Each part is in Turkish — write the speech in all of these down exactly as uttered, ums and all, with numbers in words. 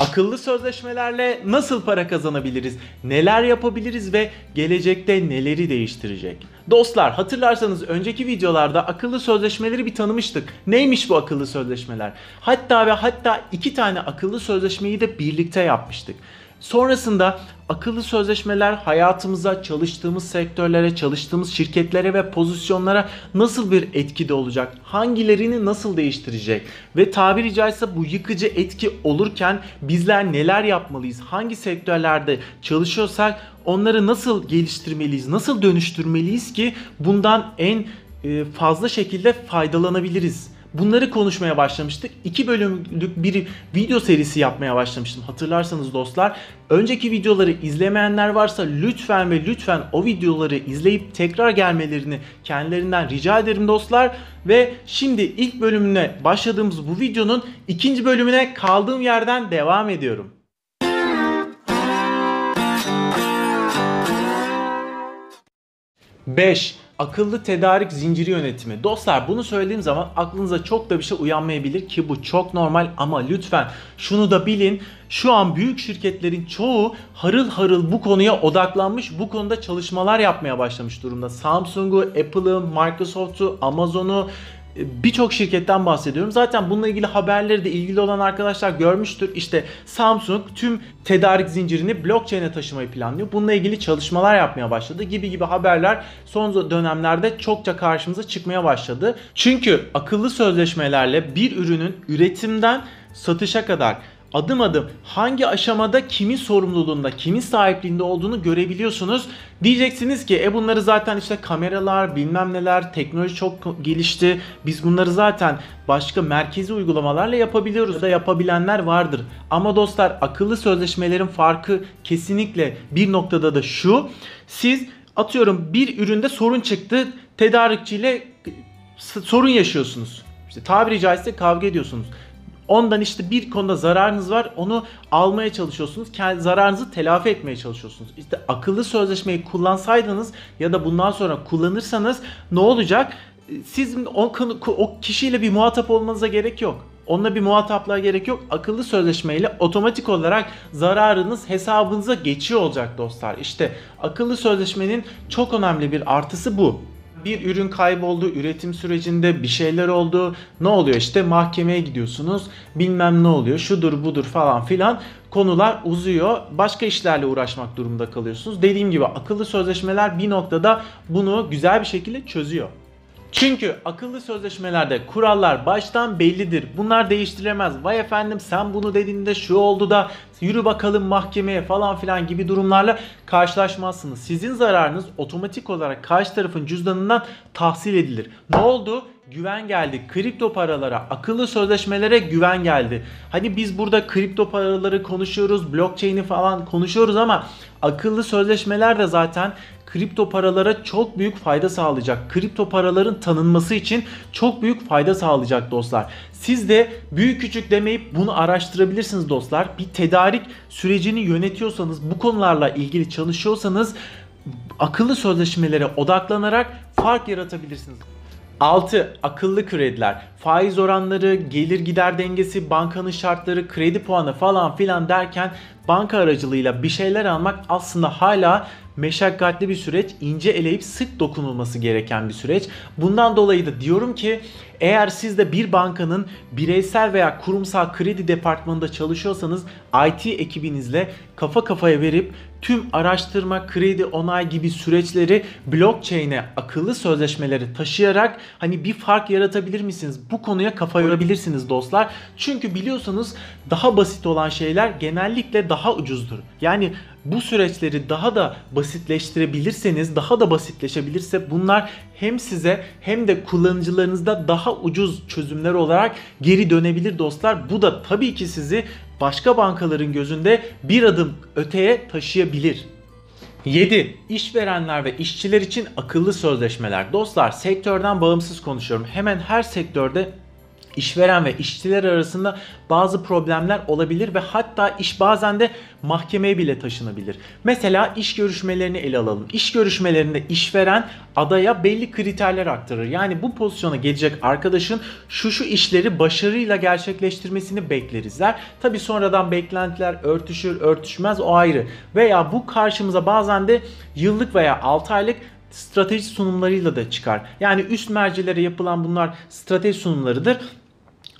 Akıllı sözleşmelerle nasıl para kazanabiliriz, neler yapabiliriz ve gelecekte neleri değiştirecek? Dostlar, hatırlarsanız önceki videolarda akıllı sözleşmeleri bir tanımıştık. Neymiş bu akıllı sözleşmeler? Hatta ve hatta iki tane akıllı sözleşmeyi de birlikte yapmıştık. Sonrasında akıllı sözleşmeler hayatımıza, çalıştığımız sektörlere, çalıştığımız şirketlere ve pozisyonlara nasıl bir etkide olacak? Hangilerini nasıl değiştirecek? Ve tabiri caizse bu yıkıcı etki olurken bizler neler yapmalıyız? Hangi sektörlerde çalışıyorsak onları nasıl geliştirmeliyiz? Nasıl dönüştürmeliyiz ki bundan en fazla şekilde faydalanabiliriz? Bunları konuşmaya başlamıştık. İki bölümlük bir video serisi yapmaya başlamıştım. Hatırlarsanız dostlar, önceki videoları izlemeyenler varsa lütfen ve lütfen o videoları izleyip tekrar gelmelerini kendilerinden rica ederim dostlar. Ve şimdi ilk bölümüne başladığımız bu videonun ikinci bölümüne kaldığım yerden devam ediyorum. beş Akıllı tedarik zinciri yönetimi. Dostlar, bunu söylediğim zaman aklınıza çok da bir şey uyanmayabilir ki bu çok normal, ama lütfen şunu da bilin. Şu an büyük şirketlerin çoğu harıl harıl bu konuya odaklanmış, bu konuda çalışmalar yapmaya başlamış durumda. Samsung'u, Apple'ı, Microsoft'u, Amazon'u, birçok şirketten bahsediyorum. Zaten bununla ilgili haberleri de ilgili olan arkadaşlar görmüştür. İşte Samsung tüm tedarik zincirini blockchain'e taşımayı planlıyor. Bununla ilgili çalışmalar yapmaya başladı gibi gibi haberler son dönemlerde çokça karşımıza çıkmaya başladı. Çünkü akıllı sözleşmelerle bir ürünün üretimden satışa kadar adım adım hangi aşamada kimin sorumluluğunda, kimin sahipliğinde olduğunu görebiliyorsunuz. Diyeceksiniz ki e bunları zaten işte kameralar, bilmem neler, teknoloji çok gelişti. Biz bunları zaten başka merkezi uygulamalarla yapabiliyoruz da yapabilenler vardır. Ama dostlar, akıllı sözleşmelerin farkı kesinlikle bir noktada da şu. Siz atıyorum bir üründe sorun çıktı, tedarikçiyle sorun yaşıyorsunuz. İşte tabiri caizse kavga ediyorsunuz. Ondan işte bir konuda zararınız var, onu almaya çalışıyorsunuz, kendi zararınızı telafi etmeye çalışıyorsunuz. İşte akıllı sözleşmeyi kullansaydınız ya da bundan sonra kullanırsanız ne olacak? Sizin o, o kişiyle bir muhatap olmanıza gerek yok. Onunla bir muhataplığa gerek yok. Akıllı sözleşmeyle otomatik olarak zararınız hesabınıza geçiyor olacak dostlar. İşte akıllı sözleşmenin çok önemli bir artısı bu. Bir ürün kayboldu, üretim sürecinde bir şeyler oldu, ne oluyor işte mahkemeye gidiyorsunuz, bilmem ne oluyor, şudur budur falan filan, konular uzuyor, başka işlerle uğraşmak durumunda kalıyorsunuz. Dediğim gibi akıllı sözleşmeler bir noktada bunu güzel bir şekilde çözüyor. Çünkü akıllı sözleşmelerde kurallar baştan bellidir. Bunlar değiştirilemez. Vay efendim sen bunu dediğinde şu oldu da yürü bakalım mahkemeye falan filan gibi durumlarla karşılaşmazsınız. Sizin zararınız otomatik olarak karşı tarafın cüzdanından tahsil edilir. Ne oldu? Güven geldi. Kripto paralara, akıllı sözleşmelere güven geldi. Hani biz burada kripto paraları konuşuyoruz, blockchain'i falan konuşuyoruz ama akıllı sözleşmeler de zaten kripto paralara çok büyük fayda sağlayacak. Kripto paraların tanınması için çok büyük fayda sağlayacak dostlar. Siz de büyük küçük demeyip bunu araştırabilirsiniz dostlar. Bir tedarik sürecini yönetiyorsanız, bu konularla ilgili çalışıyorsanız akıllı sözleşmelere odaklanarak fark yaratabilirsiniz. altı Akıllı krediler. Faiz oranları, gelir gider dengesi, bankanın şartları, kredi puanı falan filan derken banka aracılığıyla bir şeyler almak aslında hala meşakkatli bir süreç, ince eleyip sık dokunulması gereken bir süreç. Bundan dolayı da diyorum ki eğer siz de bir bankanın bireysel veya kurumsal kredi departmanında çalışıyorsanız I T ekibinizle kafa kafaya verip tüm araştırma, kredi, onay gibi süreçleri blockchain'e, akıllı sözleşmeleri taşıyarak hani bir fark yaratabilir misiniz? Bu konuya kafa yorabilirsiniz dostlar. Çünkü biliyorsunuz daha basit olan şeyler genellikle daha ucuzdur. Yani bu süreçleri daha da basitleştirebilirseniz, daha da basitleşebilirse bunlar hem size hem de kullanıcılarınızda daha ucuz çözümler olarak geri dönebilir dostlar. Bu da tabii ki sizi başka bankaların gözünde bir adım öteye taşıyabilir. yedi İşverenler ve işçiler için akıllı sözleşmeler. Dostlar, sektörden bağımsız konuşuyorum. Hemen her sektörde işveren ve işçiler arasında bazı problemler olabilir ve hatta iş bazen de mahkemeye bile taşınabilir. Mesela iş görüşmelerini ele alalım. İş görüşmelerinde işveren adaya belli kriterler aktarır. Yani bu pozisyona gelecek arkadaşın şu şu işleri başarıyla gerçekleştirmesini beklerizler. Tabii sonradan beklentiler örtüşür, örtüşmez o ayrı. Veya bu karşımıza bazen de yıllık veya altı aylık strateji sunumlarıyla da çıkar. Yani üst mercilere yapılan bunlar strateji sunumlarıdır.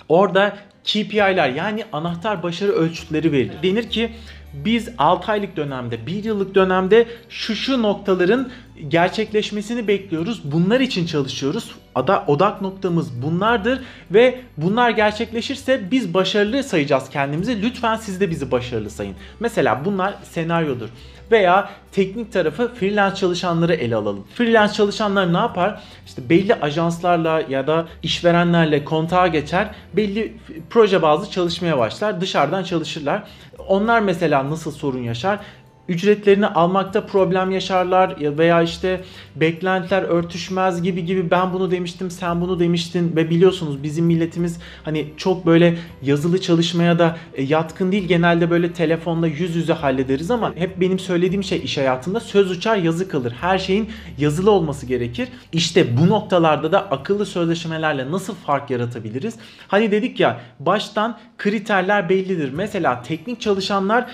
Orada K P I'ler yani anahtar başarı ölçütleri verilir. Denir ki biz altı aylık dönemde, bir yıllık dönemde şu şu noktaların gerçekleşmesini bekliyoruz. Bunlar için çalışıyoruz. Ada odak noktamız bunlardır ve bunlar gerçekleşirse biz başarılı sayacağız kendimizi. Lütfen siz de bizi başarılı sayın. Mesela bunlar senaryodur. Veya teknik tarafı freelance çalışanları ele alalım. Freelance çalışanlar ne yapar? İşte belli ajanslarla ya da işverenlerle kontağa geçer. Belli proje bazlı çalışmaya başlar. Dışarıdan çalışırlar. Onlar mesela nasıl sorun yaşar? Ücretlerini almakta problem yaşarlar veya işte beklentiler örtüşmez gibi gibi, ben bunu demiştim sen bunu demiştin ve biliyorsunuz bizim milletimiz hani çok böyle yazılı çalışmaya da yatkın değil, genelde böyle telefonla yüz yüze hallederiz ama hep benim söylediğim şey iş hayatında söz uçar yazı kalır, her şeyin yazılı olması gerekir. İşte bu noktalarda da akıllı sözleşmelerle nasıl fark yaratabiliriz? Hani dedik ya baştan kriterler bellidir. Mesela teknik çalışanlar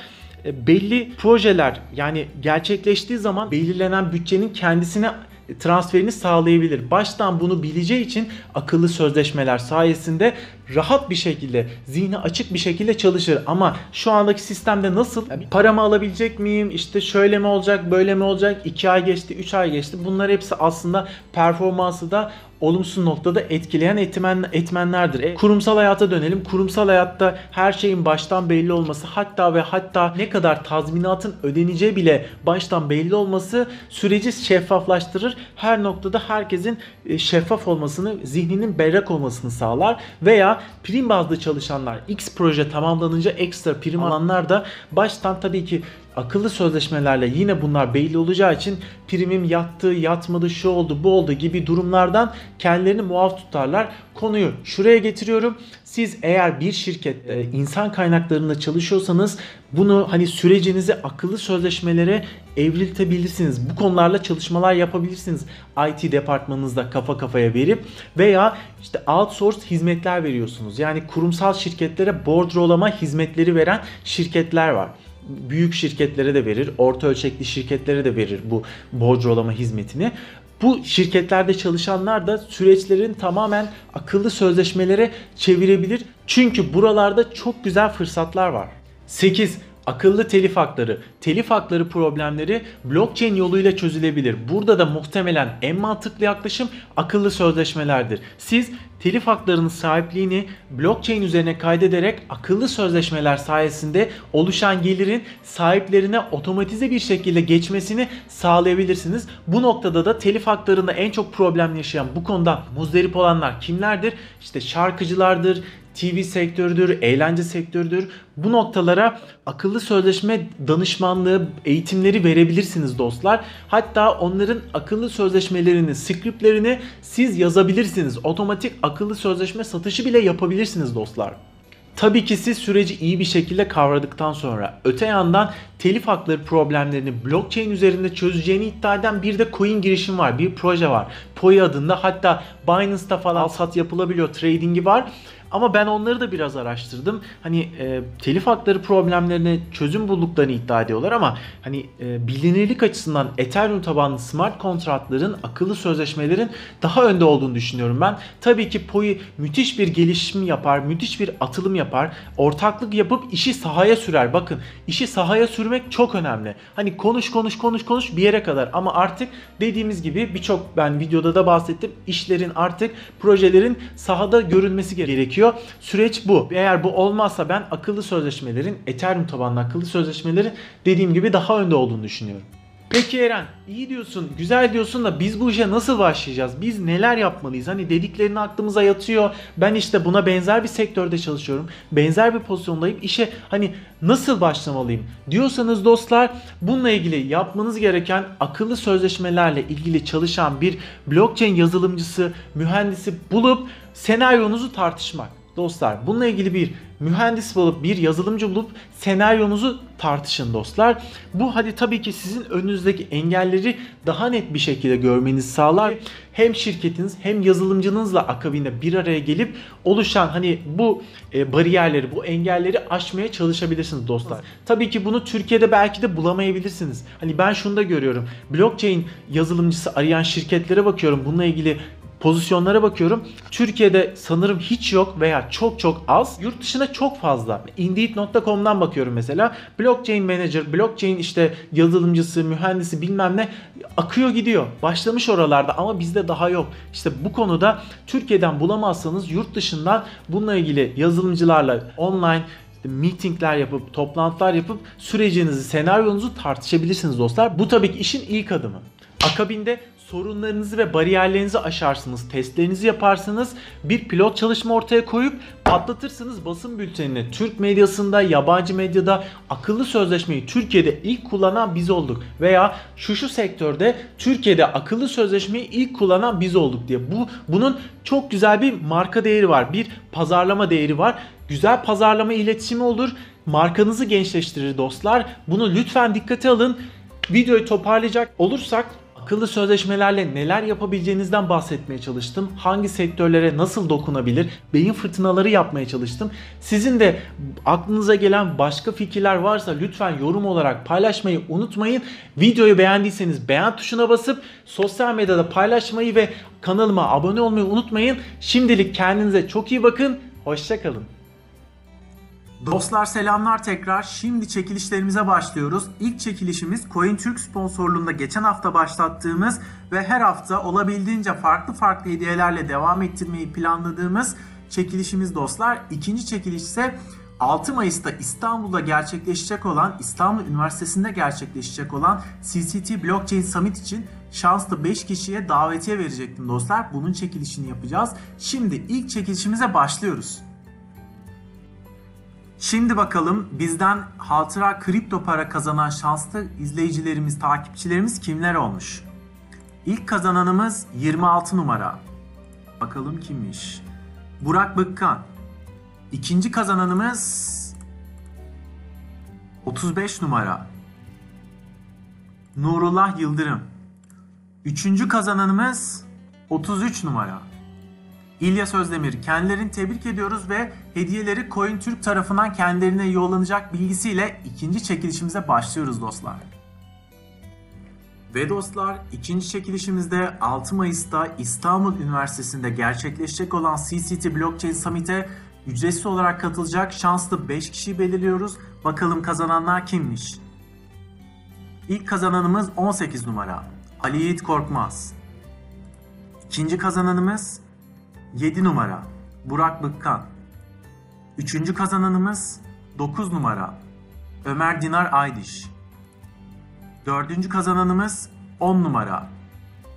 belli projeler yani gerçekleştiği zaman belirlenen bütçenin kendisine transferini sağlayabilir. Baştan bunu bileceği için akıllı sözleşmeler sayesinde rahat bir şekilde, zihni açık bir şekilde çalışır. Ama şu andaki sistemde nasıl? Paramı alabilecek miyim? İşte şöyle mi olacak? Böyle mi olacak? iki ay geçti, üç ay geçti. Bunlar hepsi aslında performansı da olumsuz noktada etkileyen etmen, etmenlerdir. E, kurumsal hayata dönelim. Kurumsal hayatta her şeyin baştan belli olması, hatta ve hatta ne kadar tazminatın ödeneceği bile baştan belli olması süreci şeffaflaştırır. Her noktada herkesin şeffaf olmasını, zihninin berrak olmasını sağlar. Veya prim bazlı çalışanlar, X proje tamamlanınca ekstra prim alanlar da baştan tabii ki akıllı sözleşmelerle yine bunlar belli olacağı için primim yattı, yatmadı, şu oldu, bu oldu gibi durumlardan kendilerini muaf tutarlar. Konuyu şuraya getiriyorum. Siz eğer bir şirkette insan kaynaklarında çalışıyorsanız bunu hani sürecinizi akıllı sözleşmelere evriltebilirsiniz. Bu konularla çalışmalar yapabilirsiniz. I T departmanınızda kafa kafaya verip veya işte outsource hizmetler veriyorsunuz. Yani kurumsal şirketlere bordrolama hizmetleri veren şirketler var. Büyük şirketlere de verir, orta ölçekli şirketlere de verir bu bordrolama hizmetini. Bu şirketlerde çalışanlar da süreçlerin tamamen akıllı sözleşmelere çevirebilir. Çünkü buralarda çok güzel fırsatlar var. sekiz Akıllı telif hakları. Telif hakları problemleri blockchain yoluyla çözülebilir. Burada da muhtemelen en mantıklı yaklaşım akıllı sözleşmelerdir. Siz telif haklarının sahipliğini blockchain üzerine kaydederek akıllı sözleşmeler sayesinde oluşan gelirin sahiplerine otomatize bir şekilde geçmesini sağlayabilirsiniz. Bu noktada da telif haklarında en çok problem yaşayan, bu konuda muzdarip olanlar kimlerdir? İşte şarkıcılardır, T V sektörüdür, eğlence sektörüdür. Bu noktalara akıllı sözleşme danışmanlığı eğitimleri verebilirsiniz dostlar. Hatta onların akıllı sözleşmelerini, scriptlerini siz yazabilirsiniz. Otomatik akıllı sözleşme satışı bile yapabilirsiniz dostlar. Tabii ki siz süreci iyi bir şekilde kavradıktan sonra. Öte yandan telif hakları problemlerini blockchain üzerinde çözeceğini iddia eden bir de coin girişim var. Bir proje var. PoI adında, hatta Binance'da falan alsat yapılabiliyor. Trading'i var. Ama ben onları da biraz araştırdım. Hani e, telif hakları problemlerine çözüm bulduklarını iddia ediyorlar ama hani e, bilinirlik açısından Ethereum tabanlı smart kontratların, akıllı sözleşmelerin daha önde olduğunu düşünüyorum ben. Tabii ki PoI müthiş bir gelişim yapar, müthiş bir atılım yapar. Ortaklık yapıp işi sahaya sürer. Bakın, işi sahaya sürmek çok önemli. Hani konuş konuş konuş konuş bir yere kadar ama artık dediğimiz gibi birçok, ben videoda da bahsettim, işlerin artık projelerin sahada görünmesi gerekiyor. Süreç bu. Eğer bu olmazsa ben akıllı sözleşmelerin, Ethereum tabanlı akıllı sözleşmelerin dediğim gibi daha önde olduğunu düşünüyorum. Peki Eren, iyi diyorsun, güzel diyorsun da biz bu işe nasıl başlayacağız? Biz neler yapmalıyız? Hani dediklerini aklımıza yatıyor. Ben işte buna benzer bir sektörde çalışıyorum. Benzer bir pozisyondayım. İşe hani nasıl başlamalıyım diyorsanız dostlar, bununla ilgili yapmanız gereken akıllı sözleşmelerle ilgili çalışan bir blockchain yazılımcısı, mühendisi bulup senaryonuzu tartışmak. Dostlar, bununla ilgili bir mühendis bulup, bir yazılımcı bulup senaryonuzu tartışın dostlar. Bu hadi tabii ki sizin önünüzdeki engelleri daha net bir şekilde görmenizi sağlar. Hem şirketiniz hem yazılımcınızla akabinde bir araya gelip oluşan hani bu bariyerleri, bu engelleri aşmaya çalışabilirsiniz dostlar. Tabii ki bunu Türkiye'de belki de bulamayabilirsiniz. Hani ben şunu da görüyorum. Blockchain yazılımcısı arayan şirketlere bakıyorum. Bununla ilgili pozisyonlara bakıyorum. Türkiye'de sanırım hiç yok veya çok çok az. Yurt dışına çok fazla. Indeed nokta com'dan bakıyorum mesela. Blockchain manager, blockchain işte yazılımcısı, mühendisi bilmem ne akıyor gidiyor. Başlamış oralarda ama bizde daha yok. İşte bu konuda Türkiye'den bulamazsanız yurt dışından bununla ilgili yazılımcılarla online meetingler yapıp, toplantılar yapıp sürecinizi, senaryonuzu tartışabilirsiniz dostlar. Bu tabii ki işin ilk adımı. Akabinde sorunlarınızı ve bariyerlerinizi aşarsınız, testlerinizi yaparsınız, bir pilot çalışma ortaya koyup patlatırsınız basın bültenini. Türk medyasında, yabancı medyada akıllı sözleşmeyi Türkiye'de ilk kullanan biz olduk veya şu şu sektörde Türkiye'de akıllı sözleşmeyi ilk kullanan biz olduk diye. Bu, bunun çok güzel bir marka değeri var, bir pazarlama değeri var. Güzel pazarlama iletişimi olur, markanızı gençleştirir dostlar. Bunu lütfen dikkate alın. Videoyu toparlayacak olursak, akıllı sözleşmelerle neler yapabileceğinizden bahsetmeye çalıştım. Hangi sektörlere nasıl dokunabilir? Beyin fırtınaları yapmaya çalıştım. Sizin de aklınıza gelen başka fikirler varsa lütfen yorum olarak paylaşmayı unutmayın. Videoyu beğendiyseniz beğen tuşuna basıp sosyal medyada paylaşmayı ve kanalıma abone olmayı unutmayın. Şimdilik kendinize çok iyi bakın. Hoşça kalın. Dostlar selamlar tekrar. Şimdi çekilişlerimize başlıyoruz. İlk çekilişimiz CoinTürk sponsorluğunda geçen hafta başlattığımız ve her hafta olabildiğince farklı farklı hediyelerle devam ettirmeyi planladığımız çekilişimiz dostlar. İkinci çekiliş ise altı Mayıs'ta İstanbul'da gerçekleşecek olan, İstanbul Üniversitesi'nde gerçekleşecek olan C C T Blockchain Summit için şanslı beş kişiye davetiye verecektim dostlar. Bunun çekilişini yapacağız. Şimdi ilk çekilişimize başlıyoruz. Şimdi bakalım bizden hatıra kripto para kazanan şanslı izleyicilerimiz, takipçilerimiz kimler olmuş? İlk kazananımız yirmi altı numara. Bakalım kimmiş? Burak Bıkkan. İkinci kazananımız otuz beş numara. Nurullah Yıldırım. Üçüncü kazananımız otuz üç numara. İlyas Özdemir. Kendilerini tebrik ediyoruz ve hediyeleri CoinTürk tarafından kendilerine yollanacak bilgisiyle ikinci çekilişimize başlıyoruz dostlar. Ve dostlar ikinci çekilişimizde altı Mayıs'ta İstanbul Üniversitesi'nde gerçekleşecek olan C C T Blockchain Summit'e ücretsiz olarak katılacak şanslı beş kişiyi belirliyoruz. Bakalım kazananlar kimmiş? İlk kazananımız on sekiz numara Ali Yiğit Korkmaz. İkinci kazananımız yedi numara Burak Bıkkan. Üçüncü kazananımız dokuz numara Ömer Dinar Aydiş. Dördüncü kazananımız on numara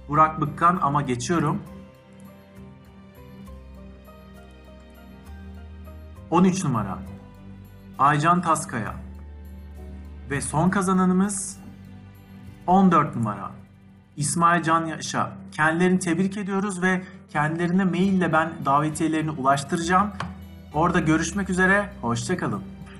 Burak Bıkkan ama geçiyorum. on üç numara Aycan Taskaya. Ve son kazananımız on dört numara İsmail Can Yaşa. Kendilerini tebrik ediyoruz ve kendilerine maille ben davetiyelerine ulaştıracağım. Orada görüşmek üzere, hoşça kalın.